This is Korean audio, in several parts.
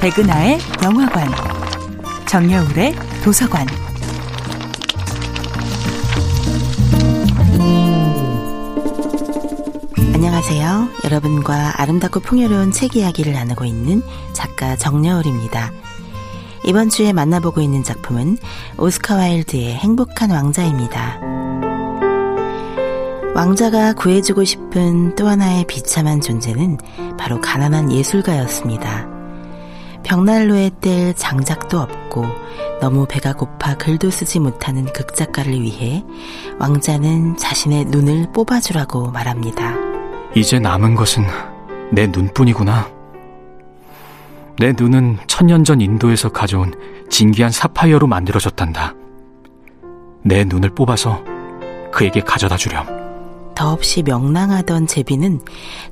백은하의 영화관, 정여울의 도서관. 안녕하세요. 여러분과 아름답고 풍요로운 책 이야기를 나누고 있는 작가 정여울입니다. 이번 주에 만나보고 있는 작품은 오스카 와일드의 행복한 왕자입니다. 왕자가 구해주고 싶은 또 하나의 비참한 존재는 바로 가난한 예술가였습니다. 벽난로에 뗄 장작도 없고 너무 배가 고파 글도 쓰지 못하는 극작가를 위해 왕자는 자신의 눈을 뽑아주라고 말합니다. 이제 남은 것은 내 눈뿐이구나. 내 눈은 1000년 전 인도에서 가져온 진귀한 사파이어로 만들어졌단다. 내 눈을 뽑아서 그에게 가져다 주렴. 더없이 명랑하던 제비는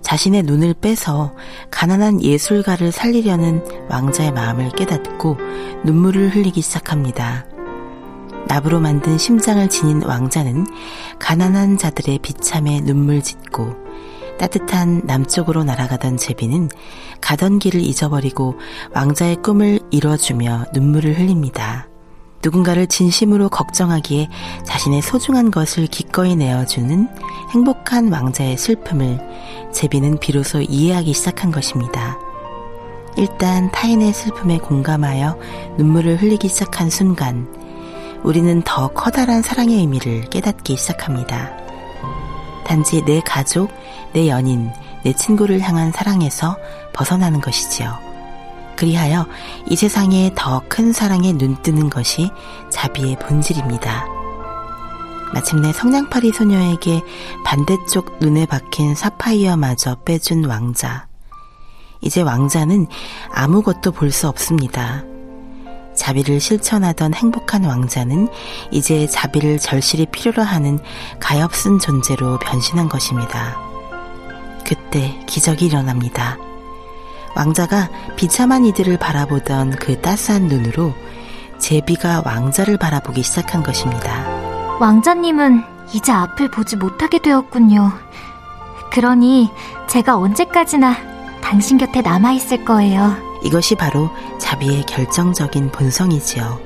자신의 눈을 빼서 가난한 예술가를 살리려는 왕자의 마음을 깨닫고 눈물을 흘리기 시작합니다. 나부로 만든 심장을 지닌 왕자는 가난한 자들의 비참에 눈물 짓고, 따뜻한 남쪽으로 날아가던 제비는 가던 길을 잊어버리고 왕자의 꿈을 이뤄주며 눈물을 흘립니다. 누군가를 진심으로 걱정하기에 자신의 소중한 것을 기꺼이 내어주는 행복한 왕자의 슬픔을 제비는 비로소 이해하기 시작한 것입니다. 일단 타인의 슬픔에 공감하여 눈물을 흘리기 시작한 순간, 우리는 더 커다란 사랑의 의미를 깨닫기 시작합니다. 단지 내 가족, 내 연인, 내 친구를 향한 사랑에서 벗어나는 것이지요. 그리하여 이 세상에 더 큰 사랑에 눈뜨는 것이 자비의 본질입니다. 마침내 성냥팔이 소녀에게 반대쪽 눈에 박힌 사파이어마저 빼준 왕자. 이제 왕자는 아무것도 볼 수 없습니다. 자비를 실천하던 행복한 왕자는 이제 자비를 절실히 필요로 하는 가엾은 존재로 변신한 것입니다. 그때 기적이 일어납니다. 왕자가 비참한 이들을 바라보던 그 따스한 눈으로 제비가 왕자를 바라보기 시작한 것입니다. 왕자님은 이제 앞을 보지 못하게 되었군요. 그러니 제가 언제까지나 당신 곁에 남아있을 거예요. 이것이 바로 자비의 결정적인 본성이지요.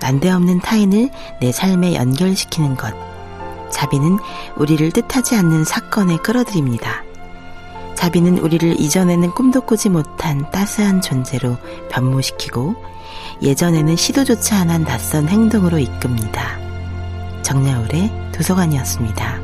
난데없는 타인을 내 삶에 연결시키는 것. 자비는 우리를 뜻하지 않는 사건에 끌어들입니다. 자비는 우리를 이전에는 꿈도 꾸지 못한 따스한 존재로 변모시키고, 예전에는 시도조차 안 한 낯선 행동으로 이끕니다. 정여울의 도서관이었습니다.